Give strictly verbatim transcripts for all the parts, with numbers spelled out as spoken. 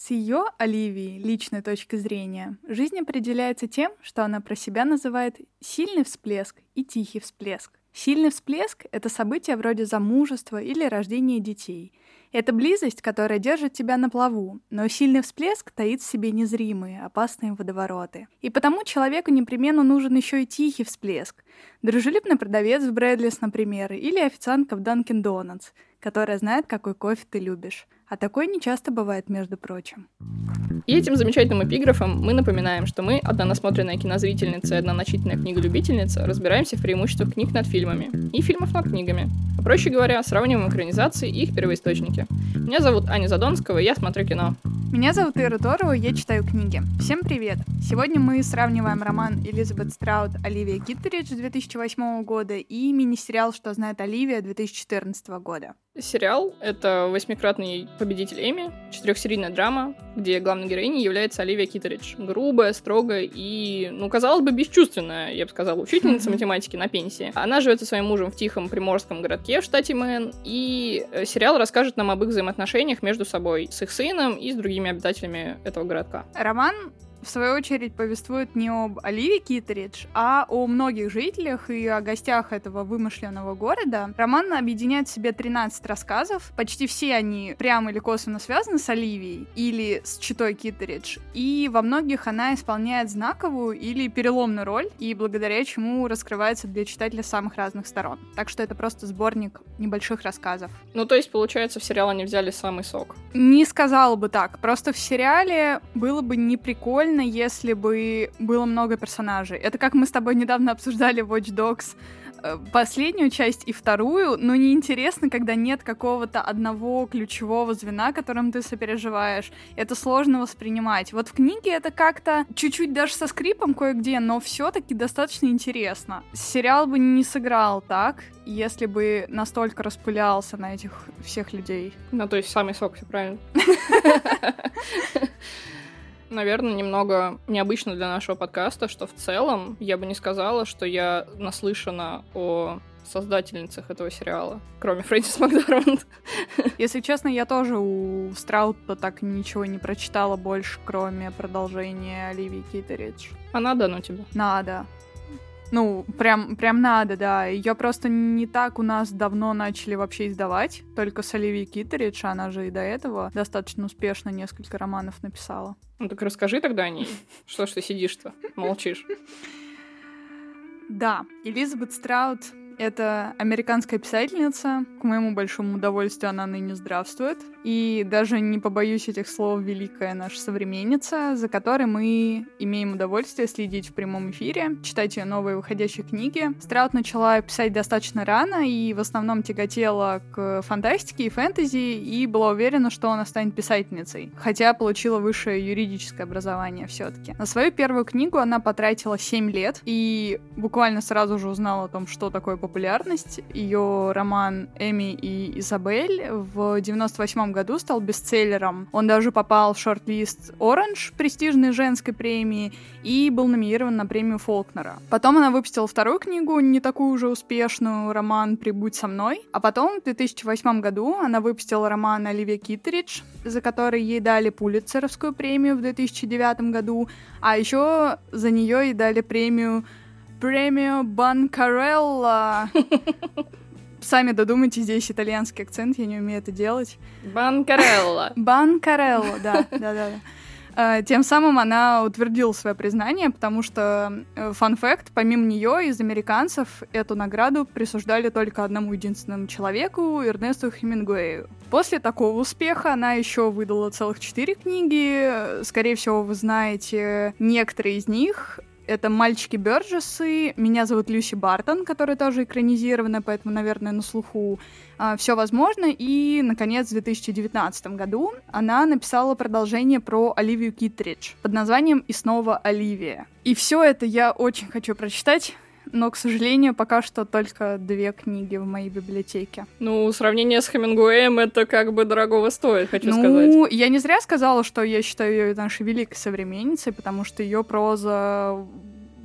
С ее, Оливии, личной точки зрения, жизнь определяется тем, что она про себя называет «сильный всплеск» и «тихий всплеск». Сильный всплеск — это события вроде замужества или рождения детей. Это близость, которая держит тебя на плаву, но сильный всплеск таит в себе незримые, опасные водовороты. И потому человеку непременно нужен еще и тихий всплеск. Дружелюбный продавец в Брэдлис, например, или официантка в Dunkin' Donuts, которая знает, какой кофе ты любишь. А такое нечасто бывает, между прочим. И этим замечательным эпиграфом мы напоминаем, что мы, одна насмотренная кинозрительница и одна начитанная книголюбительница, разбираемся в преимуществах книг над фильмами и фильмов над книгами. А проще говоря, сравниваем экранизации и их первоисточники. Меня зовут Аня Задонского, и я смотрю кино. Меня зовут Ира Торова, я читаю книги. Всем привет! Сегодня мы сравниваем роман Элизабет Страут «Оливия Киттеридж» две тысячи восьмого года и мини-сериал «Что знает Оливия» две тысячи четырнадцатого года. Сериал — это восьмикратный победитель Эми, четырехсерийная драма, где главной героиней является Оливия Киттеридж. Грубая, строгая и, ну, казалось бы, бесчувственная, я бы сказала, учительница математики на пенсии. Она живет со своим мужем в тихом приморском городке в штате Мэн, и сериал расскажет нам об их взаимоотношениях между собой, с их сыном и с другими обитателями этого городка. Роман, в свою очередь, повествует не об Оливии Киттеридж, а о многих жителях и о гостях этого вымышленного города. Роман объединяет в себе тринадцать рассказов. Почти все они прямо или косвенно связаны с Оливией или с читой Киттеридж. И во многих она исполняет знаковую или переломную роль, и благодаря чему раскрывается для читателя с самых разных сторон. Так что это просто сборник небольших рассказов. Ну, то есть, получается, в сериал они взяли самый сок? Не сказала бы так. Просто в сериале было бы не прикольно, если бы было много персонажей. Это как мы с тобой недавно обсуждали Watch Dogs, последнюю часть и вторую, но неинтересно, когда нет какого-то одного ключевого звена, которым ты сопереживаешь. Это сложно воспринимать. Вот в книге это как-то чуть-чуть даже со скрипом кое-где, но все-таки достаточно интересно. Сериал бы не сыграл так, если бы настолько распылялся на этих всех людей. Ну, то есть самый сок, все правильно. Наверное, немного необычно для нашего подкаста, что в целом я бы не сказала, что я наслышана о создательницах этого сериала, кроме Фрэнсис МакДорманд. Если честно, я тоже у Страута так ничего не прочитала больше, кроме продолжения Оливии Киттеридж. А надо оно тебе? Надо. Ну, прям, прям надо, да. Ее просто не так у нас давно начали вообще издавать. Только с Оливией Киттеридж, она же и до этого достаточно успешно несколько романов написала. Ну так расскажи тогда о ней. Что ж ты сидишь-то, молчишь? Да, Элизабет Страут — это американская писательница. К моему большому удовольствию она ныне здравствует. И даже не побоюсь этих слов, великая наша современница, за которой мы имеем удовольствие следить в прямом эфире, читать ее новые выходящие книги. Страут начала писать достаточно рано и в основном тяготела к фантастике и фэнтези, и была уверена, что она станет писательницей, хотя получила высшее юридическое образование все-таки. На свою первую книгу она потратила семь лет и буквально сразу же узнала о том, что такое популярность. Ее роман «Эми и Изабель» в девяносто восьмом году стал бестселлером. Он даже попал в шорт-лист Orange, престижной женской премии, и был номинирован на премию Фолкнера. Потом она выпустила вторую книгу, не такую уже успешную, роман «Прибудь со мной». А потом, в две тысячи восьмом году, она выпустила роман «Оливия Киттеридж», за который ей дали Пулитцеровскую премию в две тысячи девятом году, а еще за нее ей дали премию «Премио Банкарелла». Сами додумайте, здесь итальянский акцент, я не умею это делать. Банкарелла. Банкарелла, да, да, да. Тем самым она утвердила свое признание, потому что, фан-факт, помимо нее из американцев эту награду присуждали только одному единственному человеку — Эрнесту Хемингуэю. После такого успеха она еще выдала целых четыре книги. Скорее всего, вы знаете некоторые из них. Это «Мальчики-Бёрджессы», «Меня зовут Люси Бартон», которая тоже экранизирована, поэтому, наверное, на слуху. «Все возможно». И, наконец, в две тысячи девятнадцатом году она написала продолжение про Оливию Киттеридж под названием «И снова Оливия». И все это я очень хочу прочитать, но, к сожалению, пока что только две книги в моей библиотеке. Ну, сравнение с Хемингуэем — это как бы дорогого стоит, хочу ну, сказать. Ну, я не зря сказала, что я считаю ее нашей великой современницей, потому что ее проза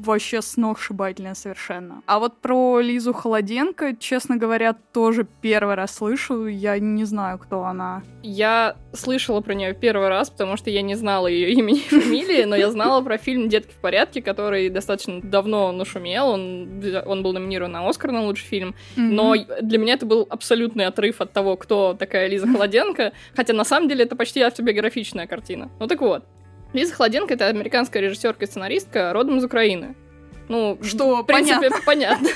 вообще сногсшибательная совершенно. А вот про Лизу Холоденко, честно говоря, тоже первый раз слышу. Я не знаю, кто она. Я слышала про нее первый раз, потому что я не знала ее имени и фамилии, но я знала про фильм «Детки в порядке», который достаточно давно нашумел. Он, он был номинирован на «Оскар» на лучший фильм. Но для меня это был абсолютный отрыв от того, кто такая Лиза Холоденко. Хотя на самом деле это почти автобиографичная картина. Ну так вот. Лиза Холоденко — это американская режиссерка и сценаристка, родом из Украины. Ну, что, в принципе, понятно.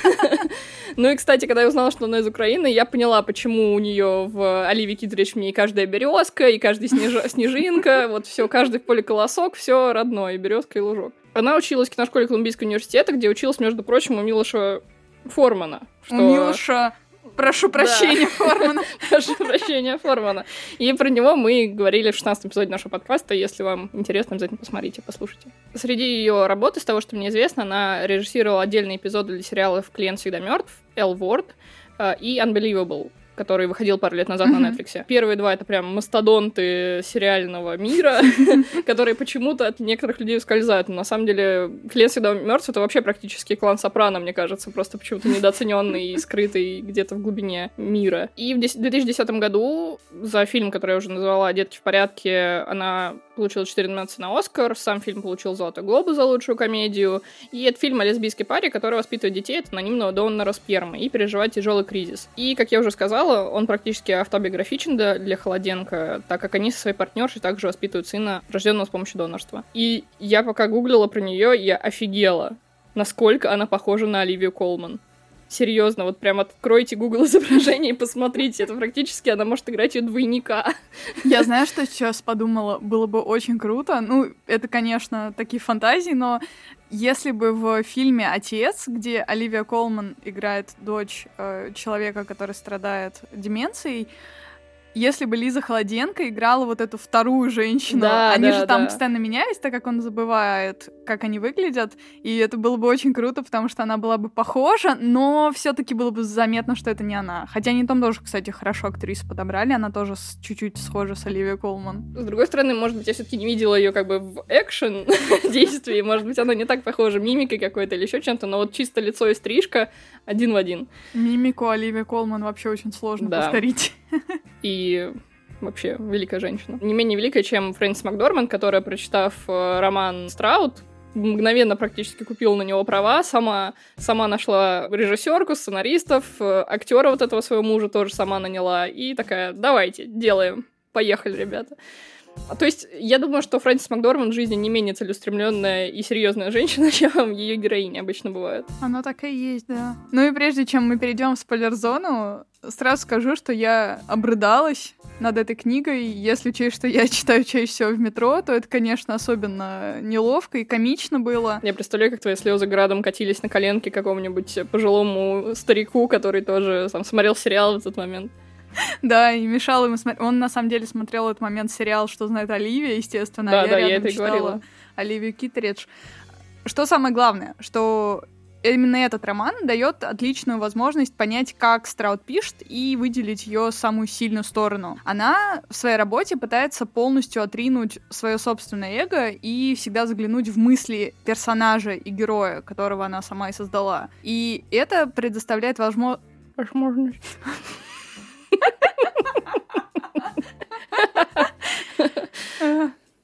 Ну и, кстати, когда я узнала, что она из Украины, я поняла, почему у нее в Оливии Кидрич мне и каждая березка, и каждая снежинка, вот все, каждый в поле колосок, все родное, и березка, и лужок. Она училась в киношколе Колумбийского университета, где училась, между прочим, у Милоша Формана. У Милоша... Прошу прощения, да. Формана. Прошу прощения, Формана. И про него мы говорили в шестнадцатом эпизоде нашего подкаста. Если вам интересно, обязательно посмотрите, послушайте. Среди ее работы, с того, что мне известно, она режиссировала отдельные эпизоды для сериалов «Клиент всегда мертв», «Элл Ворд» и «Unbelievable», который выходил пару лет назад mm-hmm. на Netflix. Первые два — это прям мастодонты сериального мира, которые почему-то от некоторых людей ускользают. Но на самом деле «Клиент всегда мертв» — это вообще практически клан Сопрано, мне кажется, просто почему-то недооцененный и скрытый где-то в глубине мира. И в две тысячи десятом году за фильм, который я уже назвала «Детки в порядке», она получила четыре номинации на «Оскар», сам фильм получил «Золотой глобус» за лучшую комедию, и это фильм о лесбийской паре, которая воспитывает детей от анонимного донора спермы и переживает тяжелый кризис. И, как я уже сказала, он практически автобиографичен для Холоденко, так как они со своей партнершей также воспитывают сына, рожденного с помощью донорства. И я пока гуглила про нее, я офигела, насколько она похожа на Оливию Колман. Серьезно, вот прям откройте Google изображение и посмотрите. Это практически она может играть ее двойника. Я знаю, что сейчас подумала, было бы очень круто. Ну, это, конечно, такие фантазии, но если бы в фильме «Отец», где Оливия Колман играет дочь э, человека, который страдает деменцией, если бы Лиза Холоденко играла вот эту вторую женщину, да, они да, же там да. постоянно менялись, так как он забывает, как они выглядят, и это было бы очень круто, потому что она была бы похожа, но все-таки было бы заметно, что это не она. Хотя они там тоже, кстати, хорошо актрису подобрали, она тоже с, чуть-чуть схожа с Оливией Колман. С другой стороны, может быть, я все-таки не видела ее как бы в экшен действии, может быть, она не так похожа мимикой какой-то или еще чем-то, но вот чисто лицо и стрижка один в один. Мимику Оливии Колман вообще очень сложно повторить. И вообще великая женщина. Не менее великая, чем Фрэнсис МакДорманд, которая, прочитав роман «Страут», мгновенно практически купила на него права, сама, сама нашла режиссерку, сценаристов, актера вот этого своего мужа тоже сама наняла, и такая: давайте, делаем, поехали, ребята. То есть я думаю, что Фрэнсис МакДорманд в жизни не менее целеустремленная и серьезная женщина, чем ее героини обычно бывают. Оно так и есть, да. Ну и прежде чем мы перейдем в спойлер-зону, сразу скажу, что я обрыдалась над этой книгой. Если учесть, что я читаю чаще всего в метро, то это, конечно, особенно неловко и комично было. Я представляю, как твои слезы градом катились на коленке какому-нибудь пожилому старику, который тоже сам смотрел сериал в тот момент. Да, и мешал ему смотреть. Он, на самом деле, смотрел этот момент сериал «Что знает Оливия», естественно. Да, а я да, я это и говорила. Оливию Киттеридж. Что самое главное, что именно этот роман дает отличную возможность понять, как Страут пишет, и выделить ее самую сильную сторону. Она в своей работе пытается полностью отринуть свое собственное эго и всегда заглянуть в мысли персонажа и героя, которого она сама и создала. И это предоставляет возможность... Возможность...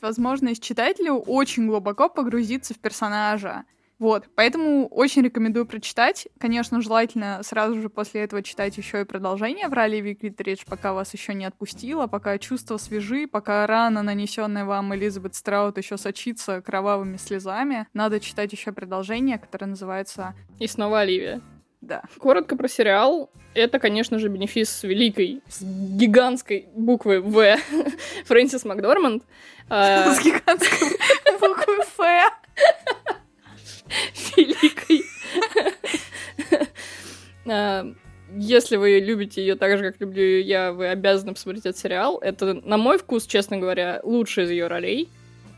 возможность читателю очень глубоко погрузиться в персонажа. Вот, поэтому очень рекомендую прочитать. Конечно, желательно сразу же после этого читать еще и продолжение про Оливию Киттеридж, пока вас еще не отпустило, пока чувства свежи, пока рана, нанесенная вам Элизабет Страут, еще сочится кровавыми слезами. Надо читать еще продолжение, которое называется «И снова Оливия». Да. Коротко про сериал. Это, конечно же, бенефис великой, с гигантской буквы «В» Фрэнсис МакДорманд. С гигантской буквы «Ф». Великой. Если вы любите ее так же, как люблю я, вы обязаны посмотреть этот сериал. Это, на мой вкус, честно говоря, лучшая из ее ролей.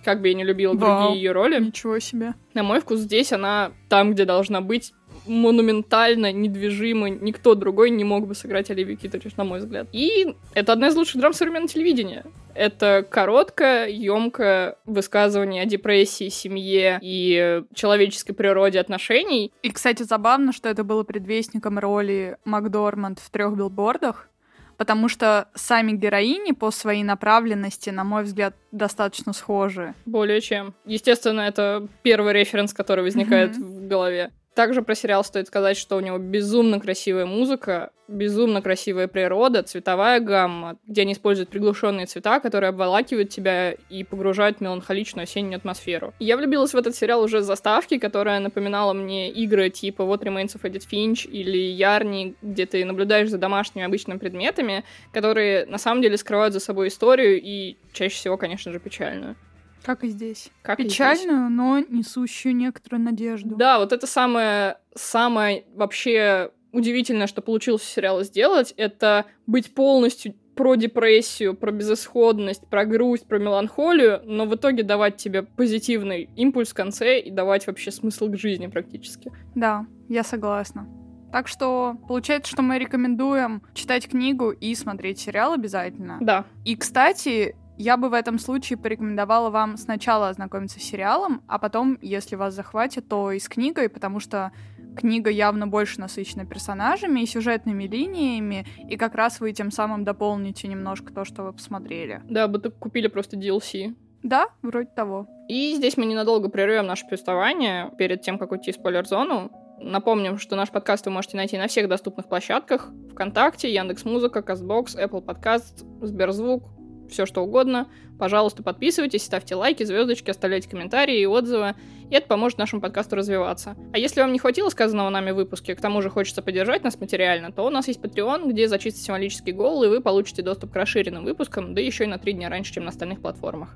Как бы я не любила другие ее роли. Ничего себе. На мой вкус, здесь она там, где должна быть, монументально, недвижимо. Никто другой не мог бы сыграть Оливию Киттеридж, на мой взгляд. И это одна из лучших драм современного телевидения. Это короткое, ёмкое высказывание о депрессии, семье и человеческой природе отношений. И, кстати, забавно, что это было предвестником роли МакДорманд в «Трех билбордах», потому что сами героини по своей направленности, на мой взгляд, достаточно схожи. Более чем. Естественно, это первый референс, который возникает mm-hmm. в голове. Также про сериал стоит сказать, что у него безумно красивая музыка, безумно красивая природа, цветовая гамма, где они используют приглушенные цвета, которые обволакивают тебя и погружают в меланхоличную осеннюю атмосферу. Я влюбилась в этот сериал уже с заставки, которая напоминала мне игры типа What Remains of Edith Finch или Ярни, где ты наблюдаешь за домашними обычными предметами, которые на самом деле скрывают за собой историю и чаще всего, конечно же, печальную. Как и здесь. Как Печальную, и здесь. Но несущую некоторую надежду. Да, вот это самое, самое вообще удивительное, что получился сериал сделать, это быть полностью про депрессию, про безысходность, про грусть, про меланхолию, но в итоге давать тебе позитивный импульс в конце и давать вообще смысл к жизни практически. Да, я согласна. Так что получается, что мы рекомендуем читать книгу и смотреть сериал обязательно. Да. И, кстати... Я бы в этом случае порекомендовала вам сначала ознакомиться с сериалом, а потом, если вас захватит, то и с книгой, потому что книга явно больше насыщена персонажами и сюжетными линиями, и как раз вы тем самым дополните немножко то, что вы посмотрели. Да, будто купили просто ди эл си. Да, вроде того. И здесь мы ненадолго прервем наше повествование перед тем, как уйти в спойлер-зону. Напомним, что наш подкаст вы можете найти на всех доступных площадках: ВКонтакте, Яндекс.Музыка, Кастбокс, Apple Podcasts, Сберзвук. Все что угодно. Пожалуйста, подписывайтесь, ставьте лайки, звездочки, оставляйте комментарии и отзывы, и это поможет нашему подкасту развиваться. А если вам не хватило сказанного нами в выпуске, к тому же хочется поддержать нас материально, то у нас есть Patreon, где за чисто символический гол, и вы получите доступ к расширенным выпускам, да еще и на три дня раньше, чем на остальных платформах.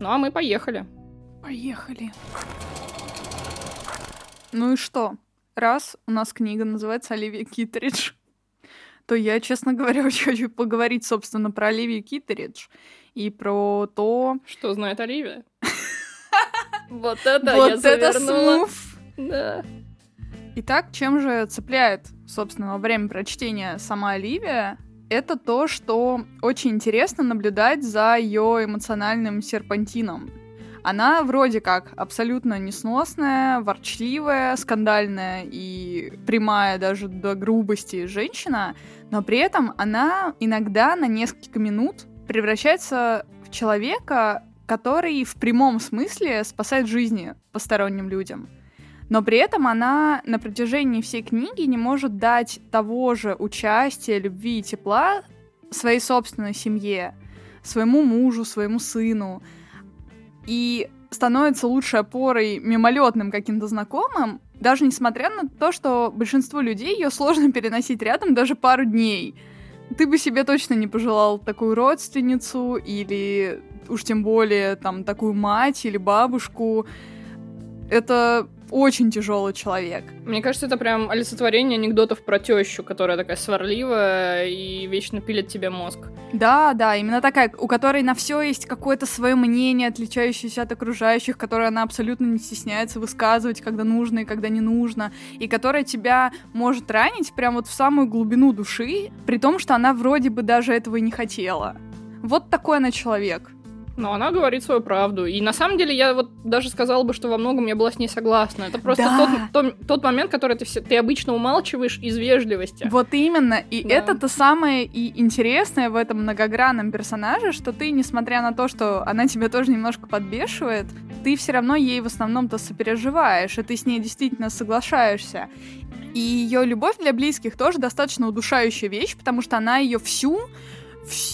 Ну а мы поехали. Поехали. Ну и что? Раз у нас книга называется «Оливия Киттеридж», то я, честно говоря, очень хочу поговорить, собственно, про Оливию Киттеридж и про то... Что знает Оливия? Вот это я завернула. Вот это смув! Итак, чем же цепляет, собственно, во время прочтения сама Оливия? Это то, что очень интересно наблюдать за ее эмоциональным серпантином. Она вроде как абсолютно несносная, ворчливая, скандальная и прямая даже до грубости женщина, но при этом она иногда на несколько минут превращается в человека, который в прямом смысле спасает жизни посторонним людям. Но при этом она на протяжении всей книги не может дать того же участия, любви и тепла своей собственной семье, своему мужу, своему сыну, и становится лучшей опорой мимолетным каким-то знакомым, даже несмотря на то, что большинству людей ее сложно переносить рядом даже пару дней. Ты бы себе точно не пожелал такую родственницу или уж тем более там такую мать или бабушку. Это очень тяжелый человек. Мне кажется, это прям олицетворение анекдотов про тещу, которая такая сварливая и вечно пилит тебе мозг. Да, да, именно такая, у которой на все есть какое-то свое мнение, отличающееся от окружающих, которое она абсолютно не стесняется высказывать, когда нужно и когда не нужно, и которая тебя может ранить прям вот в самую глубину души, при том, что она вроде бы даже этого и не хотела. Вот такой она человек. Но она говорит свою правду. И на самом деле я вот даже сказала бы, что во многом я была с ней согласна. Это просто да. тот, тот, тот момент, который ты, все, ты обычно умалчиваешь из вежливости. Вот именно. И да. это то самое и интересное в этом многогранном персонаже, что ты, несмотря на то, что она тебя тоже немножко подбешивает, ты все равно ей в основном-то сопереживаешь, и ты с ней действительно соглашаешься. И ее любовь для близких тоже достаточно удушающая вещь, потому что она ее всю...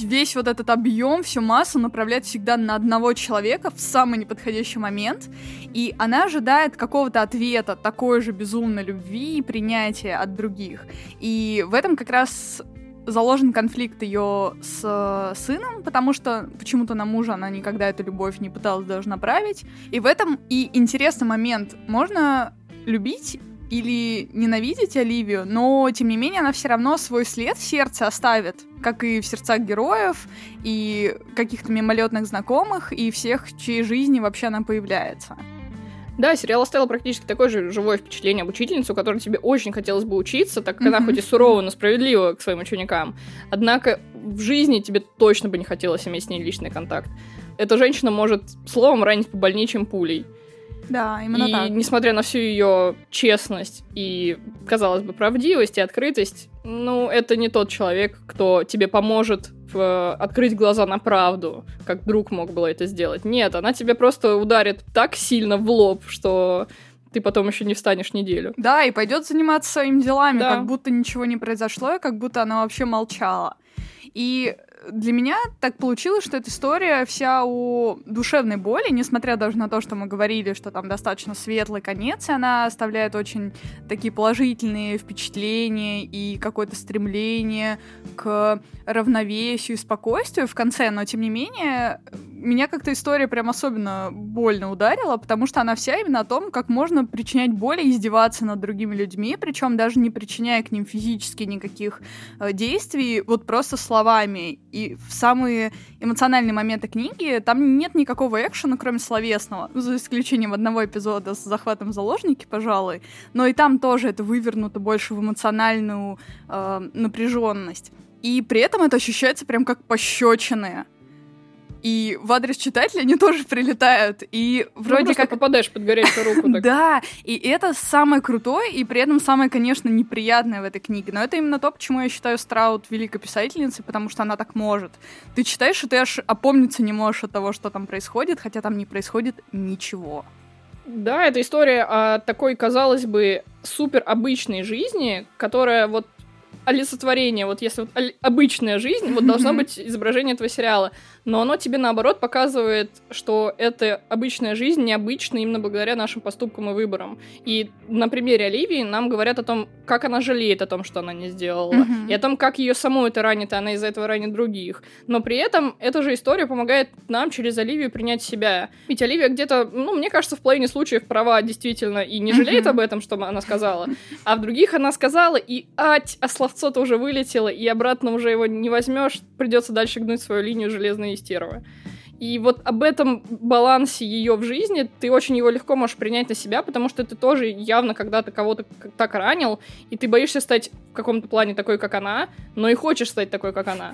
весь вот этот объем, всю массу направляет всегда на одного человека в самый неподходящий момент, и она ожидает какого-то ответа, такой же безумной любви и принятия от других. И в этом как раз заложен конфликт ее с сыном, потому что почему-то на мужа она никогда эту любовь не пыталась даже направить. И в этом и интересный момент. Можно любить или ненавидеть Оливию, но, тем не менее, она все равно свой след в сердце оставит, как и в сердцах героев, и каких-то мимолетных знакомых, и всех, в чьей жизни вообще она появляется. Да, сериал оставил практически такое же живое впечатление об учительнице, у которой тебе очень хотелось бы учиться, так как mm-hmm. она хоть и сурова, но справедлива к своим ученикам. Однако в жизни тебе точно бы не хотелось иметь с ней личный контакт. Эта женщина может словом ранить побольнее, чем пулей. Да, именно и, так. И несмотря на всю ее честность и, казалось бы, правдивость и открытость, ну, это не тот человек, кто тебе поможет в, открыть глаза на правду, как друг мог было это сделать. Нет, она тебе просто ударит так сильно в лоб, что ты потом еще не встанешь неделю. Да, и пойдет заниматься своими делами, да. Как будто ничего не произошло, и как будто она вообще молчала. И... Для меня так получилось, что эта история вся о душевной боли, несмотря даже на то, что мы говорили, что там достаточно светлый конец, и она оставляет очень такие положительные впечатления и какое-то стремление к равновесию и спокойствию в конце, но тем не менее меня как-то история прям особенно больно ударила, потому что она вся именно о том, как можно причинять боль и издеваться над другими людьми, причем даже не причиняя к ним физически никаких э, действий, вот просто словами. И в самые эмоциональные моменты книги там нет никакого экшена, кроме словесного, за исключением одного эпизода с захватом заложники, пожалуй, но и там тоже это вывернуто больше в эмоциональную э, напряженность. И при этом это ощущается прям как пощечины. И в адрес читателя они тоже прилетают. И вроде ну, как... попадаешь под горячую руку. Так. Да, и это самое крутое, и при этом самое, конечно, неприятное в этой книге. Но это именно то, почему я считаю Страут великой писательницей, потому что она так может. Ты читаешь, и ты аж опомниться не можешь от того, что там происходит, хотя там не происходит ничего. Да, это история о такой, казалось бы, супер обычной жизни, которая вот олицетворение, вот если вот обычная жизнь, вот должно быть изображение этого сериала, но оно тебе наоборот показывает, что эта обычная жизнь необычна именно благодаря нашим поступкам и выборам. И на примере Оливии нам говорят о том, как она жалеет о том, что она не сделала, mm-hmm. и о том, как ее саму это ранит, и она из-за этого ранит других. Но при этом эта же история помогает нам через Оливию принять себя. Ведь Оливия где-то, ну, мне кажется, в половине случаев права действительно и не жалеет mm-hmm. об этом, что она сказала, а в других она сказала, и ать, а словцо-то уже вылетело, и обратно уже его не возьмешь, придется дальше гнуть свою линию железной стерва. И вот об этом балансе ее в жизни ты очень его легко можешь принять на себя, потому что ты тоже явно когда-то кого-то так ранил, и ты боишься стать в каком-то плане такой, как она, но и хочешь стать такой, как она.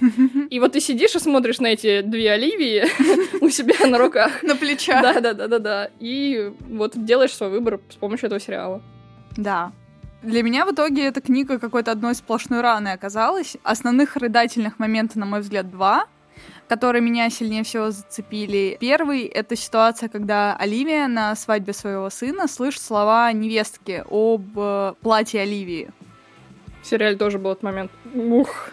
И вот ты сидишь и смотришь на эти две Оливии у себя на руках. На плечах. Да-да-да-да-да. И вот делаешь свой выбор с помощью этого сериала. Да. Для меня в итоге эта книга какой-то одной сплошной раной оказалась. Основных рыдательных моментов, на мой взгляд, два, которые меня сильнее всего зацепили. Первый — это ситуация, когда Оливия на свадьбе своего сына слышит слова невестки об э, платье Оливии. В сериале тоже был этот момент. Ух,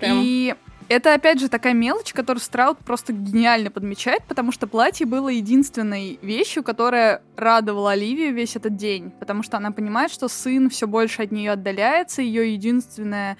прям. И это, опять же, такая мелочь, которую Страут просто гениально подмечает, потому что платье было единственной вещью, которая радовала Оливию весь этот день, потому что она понимает, что сын все больше от нее отдаляется, ее единственная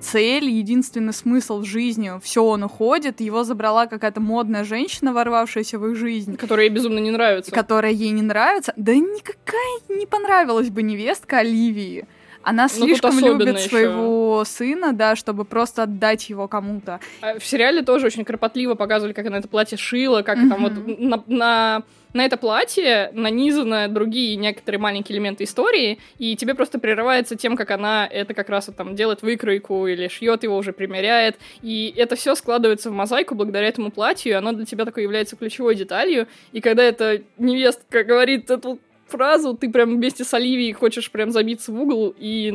цель, единственный смысл в жизни. Все, он уходит, его забрала какая-то модная женщина, ворвавшаяся в их жизнь. Которая ей безумно не нравится. Которая ей не нравится. Да никакая не понравилась бы невестка Оливии. Она слишком любит своего еще. сына, да, чтобы просто отдать его кому-то. В сериале тоже очень кропотливо показывали, как она это платье шила, как mm-hmm. там вот на... на... На это платье нанизаны другие некоторые маленькие элементы истории, и тебе просто прерывается тем, как она это как раз вот, там, делает выкройку или шьет его, уже примеряет, и это все складывается в мозаику благодаря этому платью, и оно для тебя такой является ключевой деталью, и когда эта невестка говорит эту фразу, ты прям вместе с Оливией хочешь прям забиться в угол и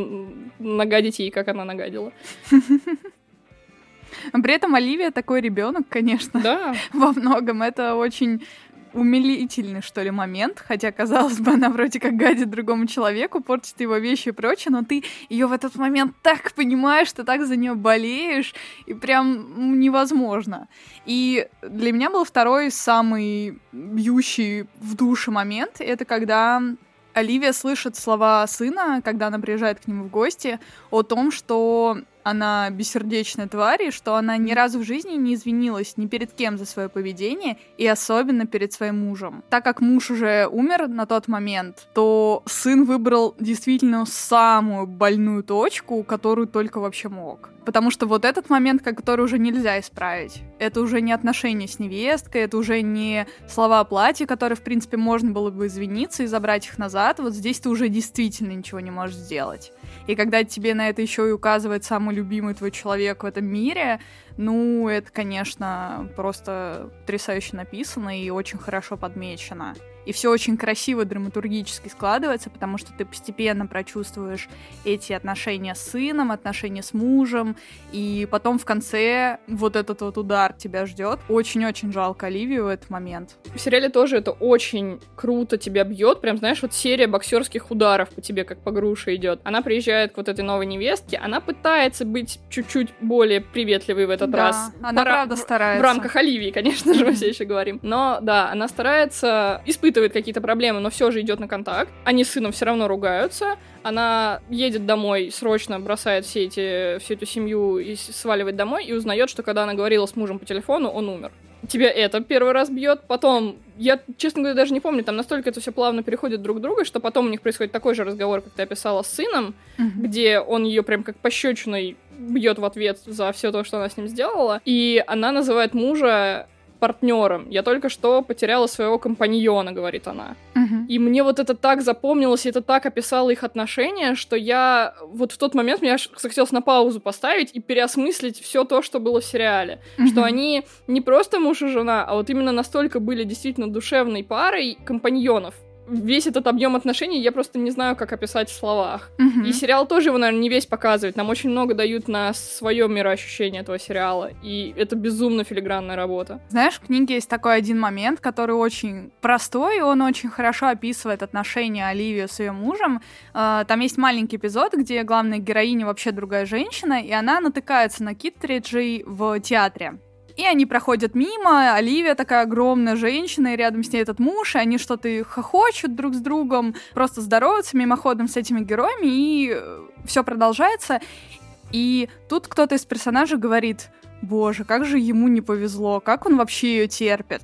нагадить ей, как она нагадила. При этом Оливия такой ребенок, конечно, да. Во многом это очень... умилительный, что ли, момент, хотя, казалось бы, она вроде как гадит другому человеку, портит его вещи и прочее, но ты ее в этот момент так понимаешь, ты так за нее болеешь, и прям невозможно. И для меня был второй самый бьющий в душе момент, это когда Оливия слышит слова сына, когда она приезжает к нему в гости, о том, что она бессердечная тварь, и что она ни разу в жизни не извинилась ни перед кем за свое поведение, и особенно перед своим мужем. Так как муж уже умер на тот момент, то сын выбрал действительно самую больную точку, которую только вообще мог. Потому что вот этот момент, который уже нельзя исправить, это уже не отношения с невесткой, это уже не слова о платье, которые, в принципе, можно было бы извиниться и забрать их назад, вот здесь ты уже действительно ничего не можешь сделать. И когда тебе на это еще и указывает самый любимый твой человек в этом мире, ну, это, конечно, просто потрясающе написано и очень хорошо подмечено. И все очень красиво драматургически складывается, потому что ты постепенно прочувствуешь эти отношения с сыном, отношения с мужем, и потом в конце вот этот вот удар тебя ждет. Очень-очень жалко Оливию в этот момент. В сериале тоже это очень круто тебя бьет, прям, знаешь, вот серия боксерских ударов по тебе как по груше идет. Она приезжает к вот этой новой невестке, она пытается быть чуть-чуть более приветливой в этот да, раз. Она Пора... правда старается. В рамках Оливии, конечно же, мы все еще говорим. Но да, она старается испытывать испытывает какие-то проблемы, но все же идет на контакт. Они с сыном все равно ругаются. Она едет домой, срочно бросает все эти, всю эту семью и сваливает домой, и узнает, что когда она говорила с мужем по телефону, он умер. Тебя это первый раз бьет, потом... Я, честно говоря, даже не помню, там настолько это все плавно переходит друг к другу, что потом у них происходит такой же разговор, как ты описала, с сыном, mm-hmm. где он ее прям как пощечиной бьет в ответ за все то, что она с ним сделала. И она называет мужа партнером. Я только что потеряла своего компаньона, говорит она. Uh-huh. И мне вот это так запомнилось, и это так описало их отношения, что я вот в тот момент мне аж захотелось на паузу поставить и переосмыслить все то, что было в сериале. Uh-huh. Что они не просто муж и жена, а вот именно настолько были действительно душевной парой компаньонов. Весь этот объем отношений я просто не знаю, как описать в словах. Uh-huh. И сериал тоже его, наверное, не весь показывает. Нам очень много дают на свое мироощущение этого сериала. И это безумно филигранная работа. Знаешь, в книге есть такой один момент, который очень простой, и он очень хорошо описывает отношения Оливии с ее мужем. Там есть маленький эпизод, где главная героиня вообще другая женщина, и она натыкается на Китриджи в театре. И они проходят мимо, Оливия такая огромная женщина, и рядом с ней этот муж, и они что-то хохочут друг с другом, просто здороваются мимоходом с этими героями, и все продолжается. И тут кто-то из персонажей говорит: «Боже, как же ему не повезло, как он вообще ее терпит».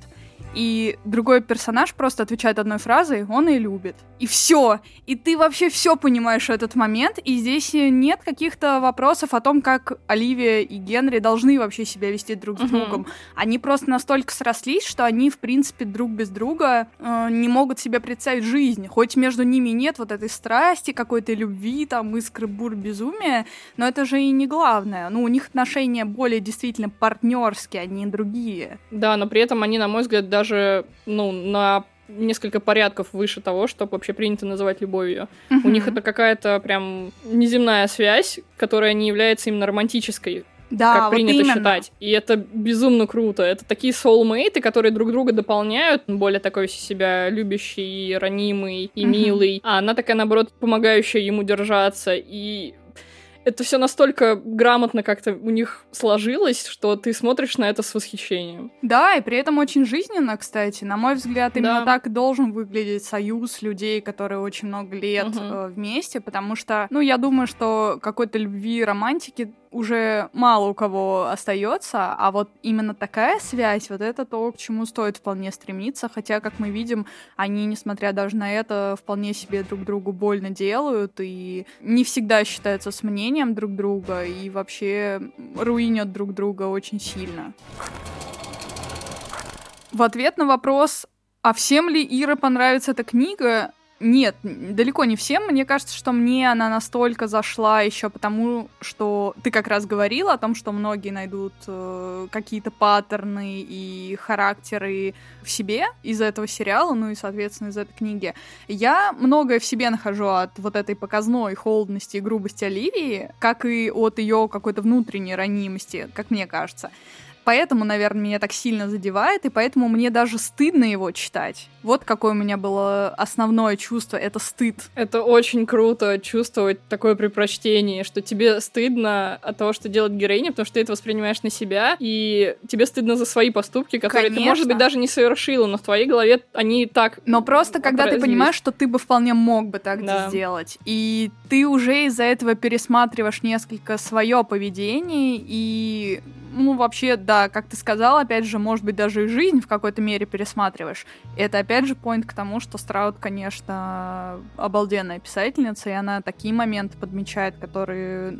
И другой персонаж просто отвечает одной фразой: «Он ее любит». И все. И ты вообще все понимаешь в этот момент, и здесь нет каких-то вопросов о том, как Оливия и Генри должны вообще себя вести друг с другом. Uh-huh. Они просто настолько срослись, что они, в принципе, друг без друга э, не могут себе представить жизнь. Хоть между ними нет вот этой страсти, какой-то любви, там, искры, бур, безумия, но это же и не главное. Ну, у них отношения более действительно партнерские, а не другие. Да, но при этом они, на мой взгляд, даже Даже, ну, на несколько порядков выше того, что вообще принято называть любовью. Uh-huh. У них это какая-то прям неземная связь, которая не является именно романтической, да, как вот принято именно считать. И это безумно круто. Это такие soulmates, которые друг друга дополняют. Более такой себя любящий, и ранимый, и uh-huh. милый. А она такая, наоборот, помогающая ему держаться. И это все настолько грамотно как-то у них сложилось, что ты смотришь на это с восхищением. Да, и при этом очень жизненно, кстати. На мой взгляд, именно да. так должен выглядеть союз людей, которые очень много лет угу. вместе, потому что, ну, я думаю, что какой-то любви и романтики уже мало у кого остается, а вот именно такая связь, вот это то, к чему стоит вполне стремиться, хотя, как мы видим, они, несмотря даже на это, вполне себе друг другу больно делают и не всегда считаются с мнением друг друга и вообще руинят друг друга очень сильно. В ответ на вопрос, а всем ли Ире понравится эта книга, нет, далеко не всем. Мне кажется, что мне она настолько зашла еще потому, что ты как раз говорила о том, что многие найдут э, какие-то паттерны и характеры в себе из этого сериала, ну и, соответственно, из этой книги. Я многое в себе нахожу от вот этой показной холодности и грубости Оливии, как и от ее какой-то внутренней ранимости, как мне кажется. Поэтому, наверное, меня так сильно задевает, и поэтому мне даже стыдно его читать. Вот какое у меня было основное чувство, это стыд. Это очень круто чувствовать такое при прочтении, что тебе стыдно от того, что делает героиня, потому что ты это воспринимаешь на себя, и тебе стыдно за свои поступки, которые Конечно. Ты, может быть, даже не совершила, но в твоей голове они так... Но просто когда ты понимаешь, что ты бы вполне мог бы так да. сделать, и ты уже из-за этого пересматриваешь несколько свое поведение, и... Ну, вообще, да, как ты сказала, опять же, может быть, даже и жизнь в какой-то мере пересматриваешь. Это, опять же, поинт к тому, что Страут, конечно, обалденная писательница, и она такие моменты подмечает, которые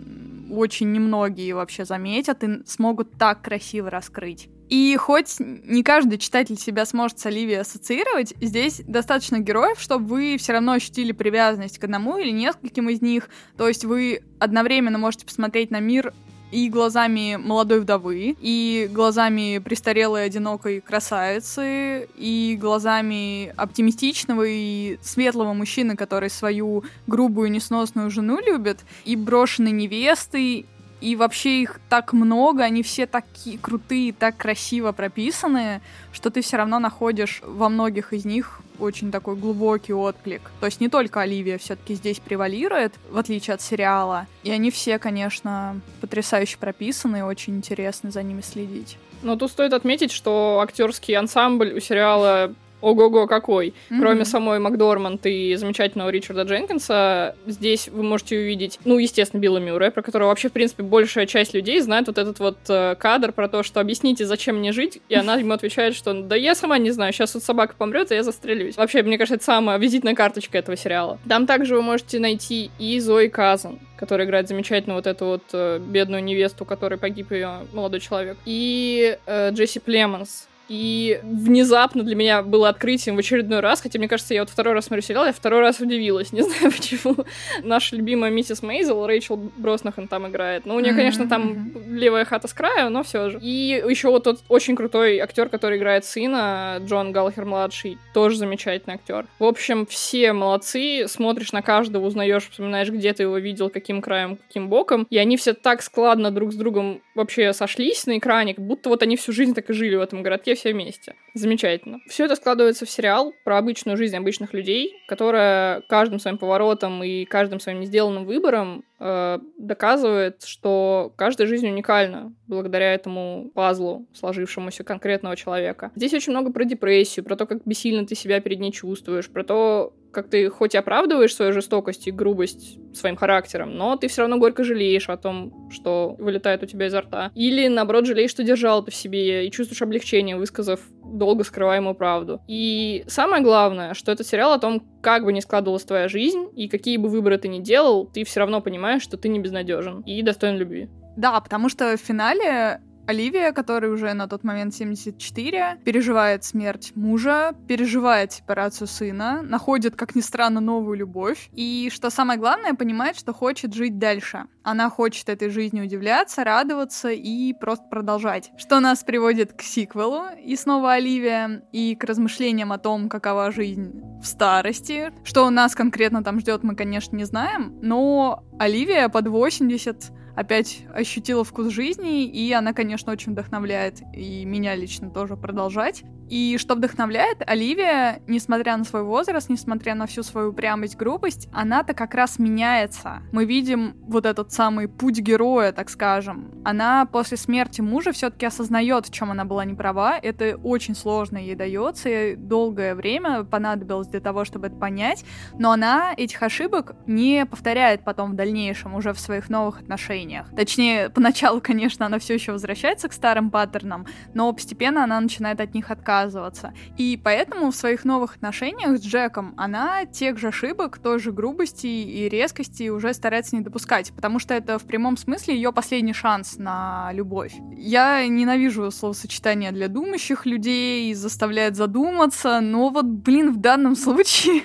очень немногие вообще заметят и смогут так красиво раскрыть. И хоть не каждый читатель себя сможет с Оливией ассоциировать, здесь достаточно героев, чтобы вы все равно ощутили привязанность к одному или нескольким из них. То есть вы одновременно можете посмотреть на мир и глазами молодой вдовы, и глазами престарелой одинокой красавицы, и глазами оптимистичного и светлого мужчины, который свою грубую несносную жену любит, и брошенной невесты, и вообще их так много, они все такие крутые, так красиво прописанные, что ты все равно находишь во многих из них очень такой глубокий отклик. То есть не только Оливия все-таки здесь превалирует, в отличие от сериала. И они все, конечно, потрясающе прописаны, и очень интересно за ними следить. Но тут стоит отметить, что актерский ансамбль у сериала... Ого-го, какой! Mm-hmm. Кроме самой МакДорманд и замечательного Ричарда Дженкинса, здесь вы можете увидеть, ну, естественно, Билла Мюррея, про которого вообще, в принципе, большая часть людей знает вот этот вот э, кадр про то, что «объясните, зачем мне жить», и она ему отвечает, что «да я сама не знаю, сейчас вот собака помрет, и я застрелюсь». Вообще, мне кажется, это самая визитная карточка этого сериала. Там также вы можете найти и Зои Казан, которая играет замечательно вот эту вот э, бедную невесту, которой погиб ее молодой человек, и э, Джесси Племонс. И внезапно для меня было открытием в очередной раз, хотя, мне кажется, я вот второй раз смотрю сериал, я второй раз удивилась, не знаю почему. Наша любимая миссис Мейзел, Рэйчел Броснахан там играет. Ну, у нее, mm-hmm. конечно, там левая хата с краю, но все же. И еще вот тот очень крутой актер, который играет сына, Джон Галлахер-младший, тоже замечательный актер. В общем, все молодцы, смотришь на каждого, узнаешь, вспоминаешь, где ты его видел, каким краем, каким боком, и они все так складно друг с другом вообще сошлись на экране, как будто вот они всю жизнь так и жили в этом городке, все вместе. Замечательно. Все это складывается в сериал про обычную жизнь обычных людей, которая каждым своим поворотом и каждым своим несделанным выбором э, доказывает, что каждая жизнь уникальна благодаря этому пазлу, сложившемуся конкретного человека. Здесь очень много про депрессию, про то, как бессильно ты себя перед ней чувствуешь, про то, как ты хоть и оправдываешь свою жестокость и грубость своим характером, но ты все равно горько жалеешь о том, что вылетает у тебя изо рта. Или, наоборот, жалеешь, что держал это в себе, и чувствуешь облегчение, высказав долго скрываемую правду. И самое главное, что этот сериал о том, как бы ни складывалась твоя жизнь, и какие бы выборы ты ни делал, ты все равно понимаешь, что ты не безнадежен и достоин любви. Да, потому что в финале... Оливия, которой уже на тот момент семьдесят четыре, переживает смерть мужа, переживает сепарацию сына, находит, как ни странно, новую любовь. И, что самое главное, понимает, что хочет жить дальше. Она хочет этой жизни удивляться, радоваться и просто продолжать. Что нас приводит к сиквелу «И снова Оливия» и к размышлениям о том, какова жизнь в старости. Что нас конкретно там ждет, мы, конечно, не знаем, но Оливия под восемьдесят опять ощутила вкус жизни, и она, конечно, очень вдохновляет, и меня лично тоже продолжать. И что вдохновляет, Оливия, несмотря на свой возраст, несмотря на всю свою упрямость, грубость, она-то как раз меняется. Мы видим вот этот самый путь героя, так скажем. Она после смерти мужа все-таки осознает, в чем она была неправа. Это очень сложно ей дается, и долгое время понадобилось для того, чтобы это понять. Но она этих ошибок не повторяет потом в дальнейшем, уже в своих новых отношениях. Точнее, поначалу, конечно, она все еще возвращается к старым паттернам, но постепенно она начинает от них отказываться. И поэтому в своих новых отношениях с Джеком она тех же ошибок, той же грубости и резкости уже старается не допускать, потому что это в прямом смысле ее последний шанс на любовь. Я ненавижу словосочетание для думающих людей, заставляет задуматься, но вот, блин, в данном случае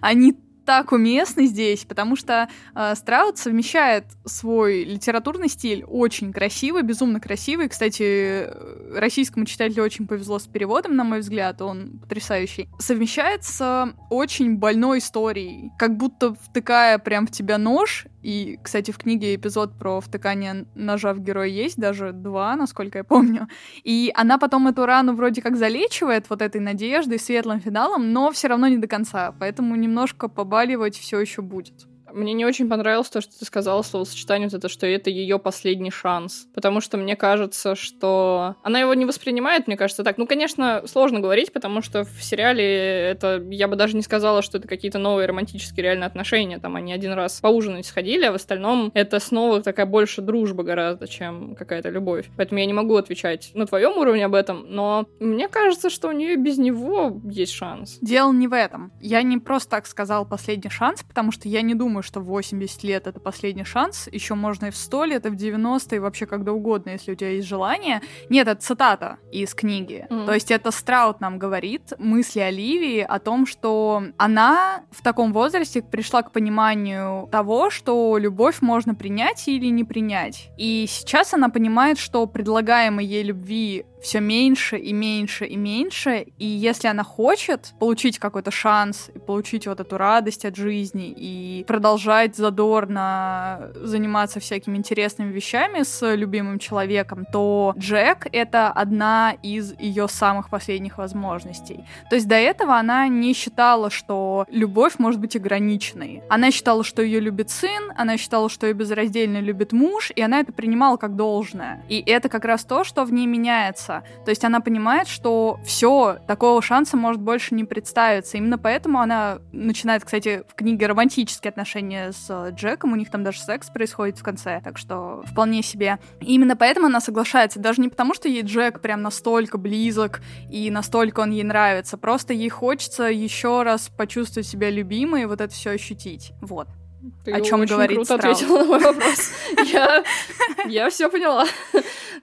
они так уместны здесь, потому что э, Страут совмещает свой литературный стиль очень красивый, безумно красивый. Кстати, российскому читателю очень повезло с переводом, на мой взгляд, он потрясающий. Совмещается очень больной историей, как будто втыкая прям в тебя нож. И, кстати, в книге эпизод про втыкание ножа в героя есть, даже два, насколько я помню. И она потом эту рану вроде как залечивает вот этой надеждой, светлым финалом, но все равно не до конца, поэтому немножко побаливать все еще будет. Мне не очень понравилось то, что ты сказала, словосочетание вот это, что это ее последний шанс. Потому что мне кажется, что она его не воспринимает, мне кажется, так. Ну, конечно, сложно говорить, потому что в сериале это... Я бы даже не сказала, что это какие-то новые романтические реальные отношения. Там они один раз поужинать сходили, а в остальном это снова такая больше дружба гораздо, чем какая-то любовь. Поэтому я не могу отвечать на твоем уровне об этом, но мне кажется, что у нее без него есть шанс. Дело не в этом. Я не просто так сказала «последний шанс», потому что я не думаю, что в восемьдесят лет это последний шанс, еще можно и в сто лет, и в девяносто, и вообще когда угодно, если у тебя есть желание. Нет, это цитата из книги. Mm. То есть это Страут нам говорит, мысли Оливии о том, что она в таком возрасте пришла к пониманию того, что любовь можно принять или не принять. И сейчас она понимает, что предлагаемой ей любви все меньше и меньше и меньше, и если она хочет получить какой-то шанс, и получить вот эту радость от жизни, и продолжать задорно заниматься всякими интересными вещами с любимым человеком, то Джек — это одна из ее самых последних возможностей. То есть до этого она не считала, что любовь может быть ограниченной. Она считала, что ее любит сын, она считала, что ее безраздельно любит муж, и она это принимала как должное. И это как раз то, что в ней меняется. То есть она понимает, что все, такого шанса может больше не представиться. Именно поэтому она начинает, кстати, в книге романтические отношения с Джеком, у них там даже секс происходит в конце, так что вполне себе. И именно поэтому она соглашается, даже не потому, что ей Джек прям настолько близок и настолько он ей нравится, просто ей хочется еще раз почувствовать себя любимой и вот это все ощутить. Вот. Ты о чем говорит Страут. Ты очень круто ответила на мой вопрос. Я, я все поняла.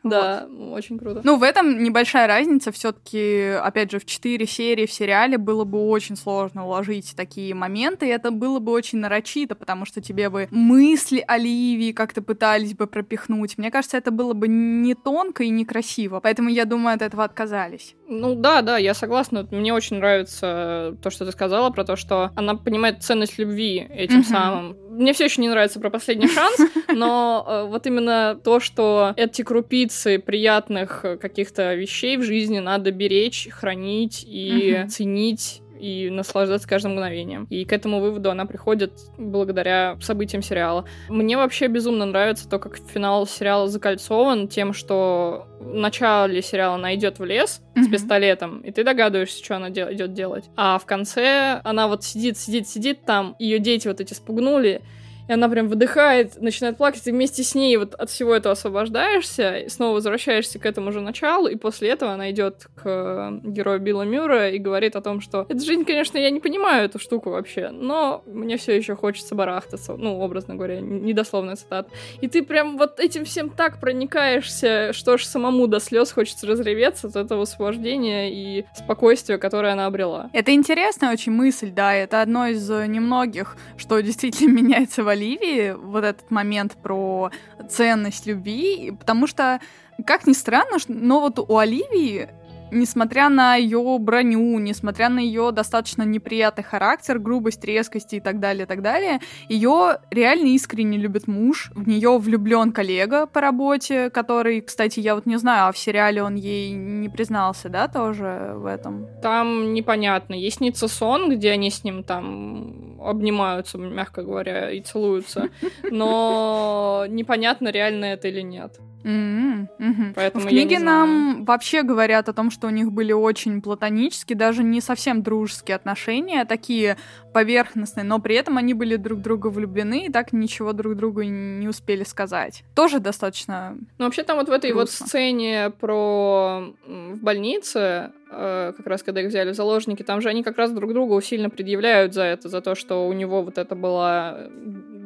Да, вот. Очень круто. Ну, в этом небольшая разница. Все-таки, опять же, в четыре серии в сериале было бы очень сложно уложить такие моменты, и это было бы очень нарочито, потому что тебе бы мысли Оливии как-то пытались бы пропихнуть. Мне кажется, это было бы не тонко и некрасиво, поэтому, я думаю, от этого отказались. Ну да, да, я согласна. Мне очень нравится то, что ты сказала, про то, что она понимает ценность любви этим mm-hmm. самым. Мне все еще не нравится про «Последний шанс», но э, вот именно то, что эти крупицы приятных каких-то вещей в жизни надо беречь, хранить и mm-hmm. ценить, и наслаждаться каждым мгновением. И к этому выводу она приходит благодаря событиям сериала. Мне вообще безумно нравится то, как финал сериала закольцован тем, что в начале сериала она идет в лес mm-hmm. с пистолетом, и ты догадываешься, что она дел- идет делать. А в конце она вот сидит, сидит, сидит там, ее дети вот эти спугнули, и она прям выдыхает, начинает плакать, и вместе с ней вот от всего этого освобождаешься, и снова возвращаешься к этому же началу, и после этого она идет к герою Билла Мюррея и говорит о том, что эта жизнь, конечно, я не понимаю эту штуку вообще, но мне все еще хочется барахтаться, ну, образно говоря, недословная цитата. И ты прям вот этим всем так проникаешься, что ж самому до слез хочется разреветься от этого освобождения и спокойствия, которое она обрела. Это интересная очень мысль, да, это одно из немногих, что действительно меняется в Оливии, вот этот момент про ценность любви, потому что, как ни странно, но вот у Оливии, несмотря на ее броню, несмотря на ее достаточно неприятный характер, грубость, резкость и так далее, так далее, ее реально искренне любит муж, в нее влюблен коллега по работе, который, кстати, я вот не знаю, а в сериале он ей не признался, да, тоже в этом? Там непонятно. Есть снится сон, где они с ним там обнимаются, мягко говоря, и целуются, но непонятно, реально это или нет. Mm-hmm. Mm-hmm. Поэтому в книге нам вообще говорят о том, что у них были очень платонические, даже не совсем дружеские отношения, такие поверхностные, но при этом они были друг в друга влюблены и так ничего друг другу не успели сказать. Тоже достаточно. Ну вообще там вот в этой грустно. Вот сцене про в больнице, как раз когда их взяли в заложники, там же они как раз друг другу сильно предъявляют за это, за то, что у него вот это была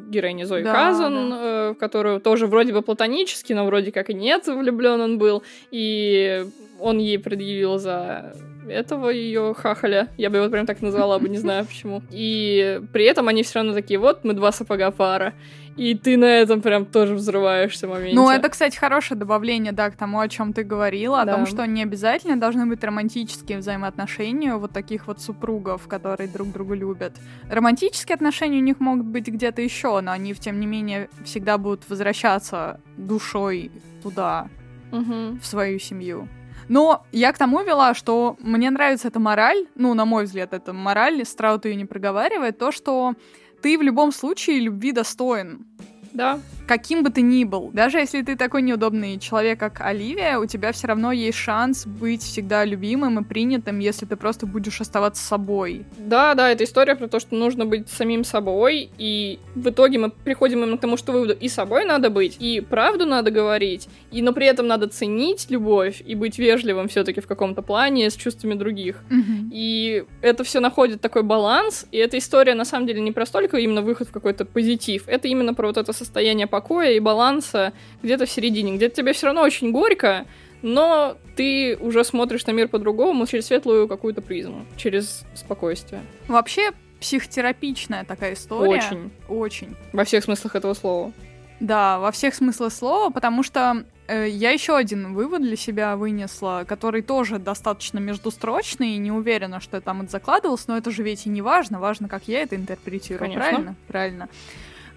героиня Зои да, Казан, да. Э, которую тоже вроде бы платонически, но вроде как и нет, влюблен он был, и он ей предъявил за этого ее хахаля. Я бы его прям так назвала бы, не знаю почему. И при этом они все равно такие, вот, мы два сапога пара. И ты на этом прям тоже взрываешься в моменте. Ну, это, кстати, хорошее добавление, да, к тому, о чем ты говорила, о да. том, что не обязательно должны быть романтические взаимоотношения вот таких вот супругов, которые друг друга любят. Романтические отношения у них могут быть где-то еще, но они, тем не менее, всегда будут возвращаться душой туда, угу. в свою семью. Но я к тому вела, что мне нравится эта мораль, ну, на мой взгляд, эта мораль, Страут ее не проговаривает, то, что ты в любом случае любви достоин. Да. Каким бы ты ни был. Даже если ты такой неудобный человек, как Оливия, у тебя все равно есть шанс быть всегда любимым и принятым, если ты просто будешь оставаться собой. Да, да, это история про то, что нужно быть самим собой, и в итоге мы приходим именно к тому, что выводу и собой надо быть, и правду надо говорить, и, но при этом надо ценить любовь и быть вежливым все-таки в каком-то плане с чувствами других. Угу. И это все находит такой баланс, и эта история на самом деле не про столько именно выход в какой-то позитив, это именно про вот это состояние покоя и баланса где-то в середине, где-то тебе все равно очень горько, но ты уже смотришь на мир по-другому через светлую какую-то призму, через спокойствие. Вообще психотерапичная такая история. Очень. Очень. Во всех смыслах этого слова. Да, во всех смыслах слова, потому что э, я еще один вывод для себя вынесла, который тоже достаточно междустрочный, и не уверена, что я там это закладывалась, но это же ведь и не важно, важно, как я это интерпретирую. Конечно. Правильно? Правильно.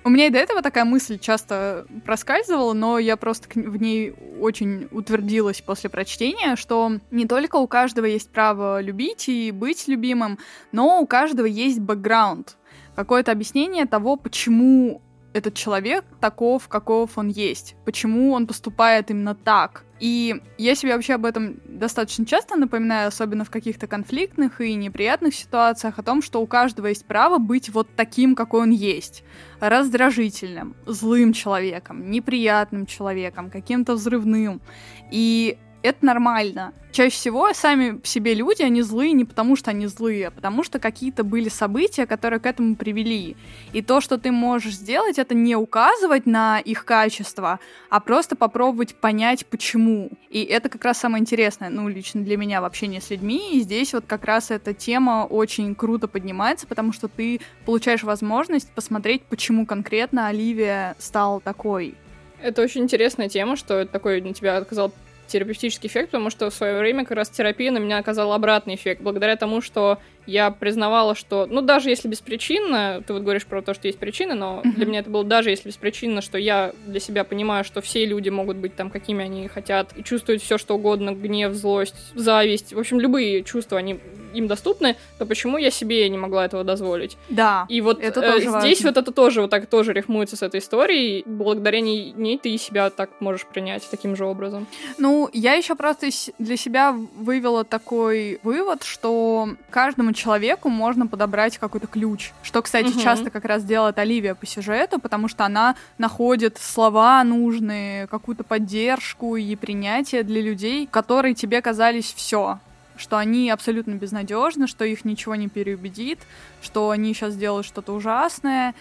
У меня и до этого такая мысль часто проскальзывала, но я просто в ней очень утвердилась после прочтения, что не только у каждого есть право любить и быть любимым, но у каждого есть бэкграунд, какое-то объяснение того, почему этот человек таков, каков он есть, почему он поступает именно так. И я себе вообще об этом достаточно часто напоминаю, особенно в каких-то конфликтных и неприятных ситуациях, о том, что у каждого есть право быть вот таким, какой он есть. Раздражительным, злым человеком, неприятным человеком, каким-то взрывным. И это нормально. Чаще всего сами по себе люди, они злые не потому, что они злые, а потому что какие-то были события, которые к этому привели. И то, что ты можешь сделать, это не указывать на их качество, а просто попробовать понять, почему. И это как раз самое интересное, ну, лично для меня в общении с людьми. И здесь вот как раз эта тема очень круто поднимается, потому что ты получаешь возможность посмотреть, почему конкретно Оливия стала такой. Это очень интересная тема, что это такой на тебя оказал терапевтический эффект, потому что в свое время как раз терапия на меня оказала обратный эффект, благодаря тому, что я признавала, что, ну, даже если беспричинно, ты вот говоришь про то, что есть причины, но mm-hmm. для меня это было даже если беспричинно, что я для себя понимаю, что все люди могут быть там, какими они хотят, и чувствуют все, что угодно, гнев, злость, зависть, в общем, любые чувства, они им доступны, то почему я себе не могла этого дозволить? Да, и вот это тоже э, здесь вот это тоже вот так тоже рифмуется с этой историей, благодаря ней, ней ты и себя так можешь принять таким же образом. Ну, я еще просто для себя вывела такой вывод, что каждому человеку можно подобрать какой-то ключ. Что, кстати, угу. часто как раз делает Оливия по сюжету, потому что она находит слова нужные, какую-то поддержку и принятие для людей, которые тебе казались все, что они абсолютно безнадежны, что их ничего не переубедит, что они сейчас делают что-то ужасное.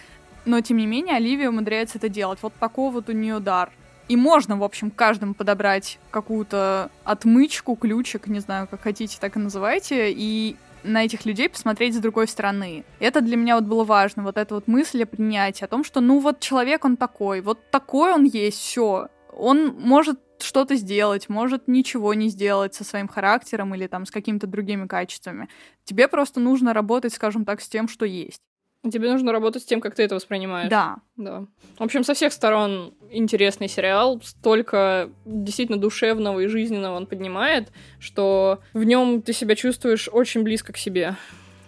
Но, тем не менее, Оливия умудряется это делать. Вот такой вот у нее дар. И можно, в общем, каждому подобрать какую-то отмычку, ключик, не знаю, как хотите, так и называйте, и на этих людей посмотреть с другой стороны. Это для меня вот было важно, вот эта вот мысль о принятии, о том, что ну вот человек он такой, вот такой он есть, все. Он может что-то сделать, может ничего не сделать со своим характером или там с какими-то другими качествами. Тебе просто нужно работать, скажем так, с тем, что есть. Тебе нужно работать с тем, как ты это воспринимаешь. Да. Да. В общем, со всех сторон интересный сериал. Столько действительно душевного и жизненного он поднимает, что в нем ты себя чувствуешь очень близко к себе.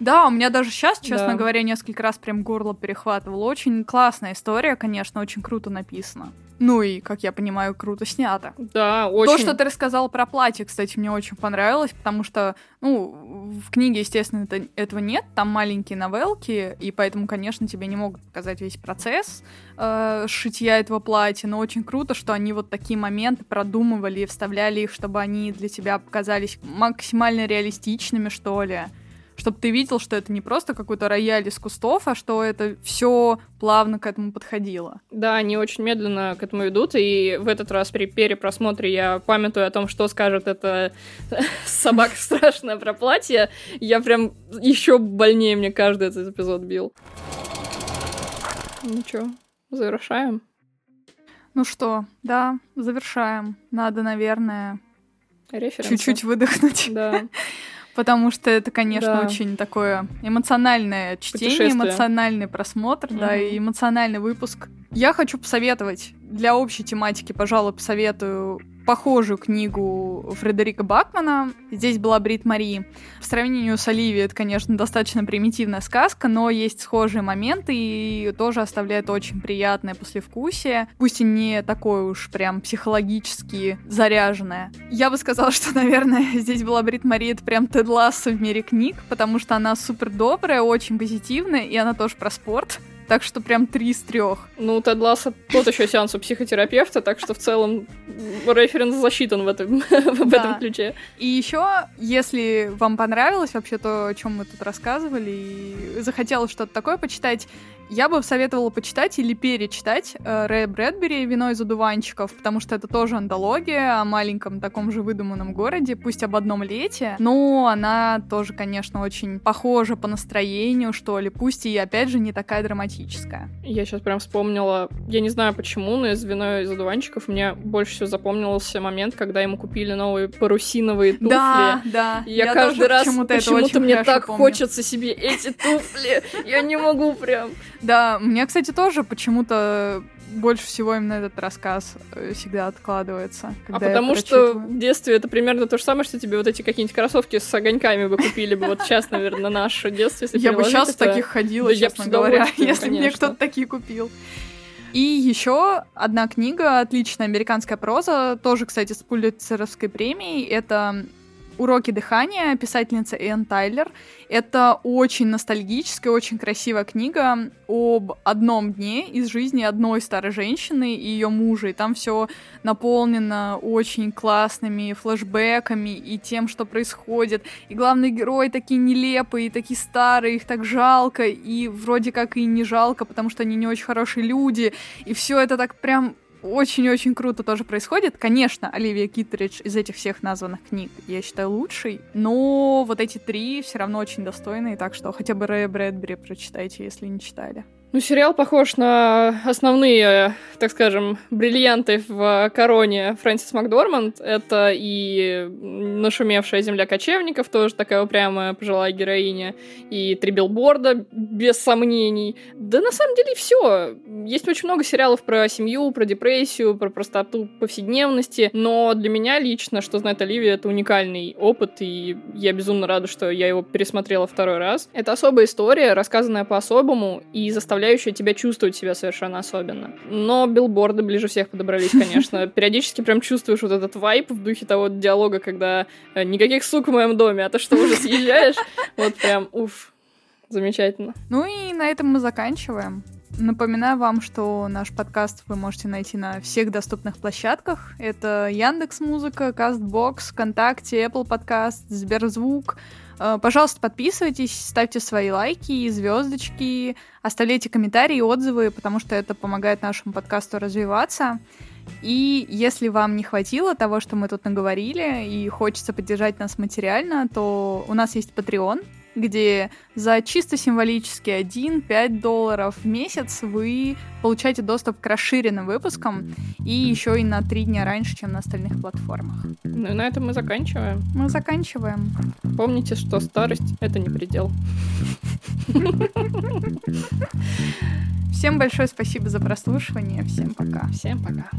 Да, у меня даже сейчас, честно да. говоря, несколько раз прям горло перехватывало. Очень классная история, конечно, очень круто написана. Ну и, как я понимаю, круто снято. Да, очень. То, что ты рассказала про платье, кстати, мне очень понравилось, потому что, ну, в книге, естественно, это, этого нет, там маленькие новелки, и поэтому, конечно, тебе не могут показать весь процесс э, шитья этого платья, но очень круто, что они вот такие моменты продумывали и вставляли их, чтобы они для тебя показались максимально реалистичными, что ли. чтобы ты видел, что это не просто какой-то рояль из кустов, а что это все плавно к этому подходило. Да, они очень медленно к этому идут, и в этот раз при перепросмотре я памятую о том, что скажет эта собака страшная про платье. Я прям еще больнее мне каждый этот эпизод бил. Ну что, завершаем? Ну что, да, завершаем. Надо, наверное, референсы. Чуть-чуть выдохнуть. Да. Потому что это, конечно, да. очень такое эмоциональное чтение, эмоциональный просмотр, mm-hmm. да, и эмоциональный выпуск. Я хочу посоветовать, для общей тематики, пожалуй, посоветую похожую книгу Фредерика Бакмана. Здесь была Брит Мари. В сравнении с Оливией это, конечно, достаточно примитивная сказка, но есть схожие моменты и тоже оставляет очень приятное послевкусие. Пусть и не такое уж прям психологически заряженное. Я бы сказала, что, наверное, здесь была Брит Мари, это прям Тед Ласс в мире книг, потому что она супер добрая, очень позитивная, и она тоже про спорт. Так что прям три из трех. Ну, Тед Ласса тот еще сеанс у психотерапевта, так что в целом референс засчитан в этом, в да. этом ключе. И еще, если вам понравилось вообще то, о чем мы тут рассказывали, и захотелось что-то такое почитать, я бы советовала почитать или перечитать Рэя Брэдбери «Вино из одуванчиков», потому что это тоже антология о маленьком таком же выдуманном городе, пусть об одном лете, но она тоже, конечно, очень похожа по настроению, что ли, пусть и, опять же, не такая драматическая. Я сейчас прям вспомнила, я не знаю почему, но из «Вино из одуванчиков» мне больше всего запомнился момент, когда ему купили новые парусиновые туфли. Да, да. Я, я каждый раз почему-то, почему-то мне так помню. Хочется себе эти туфли, я не могу прям... Да, мне, кстати, тоже почему-то больше всего именно этот рассказ всегда откладывается. А потому что в детстве это примерно то же самое, что тебе вот эти какие-нибудь кроссовки с огоньками бы купили бы. Вот сейчас, наверное, наше детство. Если я бы сейчас в таких ходила, честно говоря, если бы мне кто-то такие купил. И еще одна книга, отличная американская проза, тоже, кстати, с Пулитцеровской премией. Это... «Уроки дыхания», писательница Энн Тайлер. Это очень ностальгическая, очень красивая книга об одном дне из жизни одной старой женщины и ее мужа. И там все наполнено очень классными флешбэками и тем, что происходит. И главные герои такие нелепые, такие старые, их так жалко. И вроде как и не жалко, потому что они не очень хорошие люди. И все это так прям... очень-очень круто тоже происходит. Конечно, Оливия Киттридж из этих всех названных книг, я считаю, лучшей, но вот эти три все равно очень достойные, так что хотя бы Рэя Брэдбери прочитайте, если не читали. Ну, сериал похож на основные, так скажем, бриллианты в короне Фрэнсис МакДорманд. Это и нашумевшая «Земля кочевников», тоже такая упрямая пожилая героиня, и «Три билборда», без сомнений. Да на самом деле все. Есть очень много сериалов про семью, про депрессию, про простоту повседневности, но для меня лично «Что знает Оливия» — это уникальный опыт, и я безумно рада, что я его пересмотрела второй раз. Это особая история, рассказанная по-особому, и заставляет тебя чувствовать себя совершенно особенно. Но билборды ближе всех подобрались, конечно. Периодически прям чувствуешь вот этот вайб в духе того диалога, когда «никаких сук в моем доме, а ты что, уже съезжаешь?» Вот прям, уф, замечательно. Ну и на этом мы заканчиваем. Напоминаю вам, что наш подкаст вы можете найти на всех доступных площадках. Это Яндекс.Музыка, Castbox, ВКонтакте, Apple Podcast, Сберзвук. Пожалуйста, подписывайтесь, ставьте свои лайки, звездочки, оставляйте комментарии, отзывы, потому что это помогает нашему подкасту развиваться. И если вам не хватило того, что мы тут наговорили, и хочется поддержать нас материально, то у нас есть Patreon, где за чисто символические один-пять долларов в месяц вы получаете доступ к расширенным выпускам и еще и на три дня раньше, чем на остальных платформах. Ну и на этом мы заканчиваем. Мы заканчиваем. Помните, что старость — это не предел. Всем большое спасибо за прослушивание. Всем пока. Всем пока.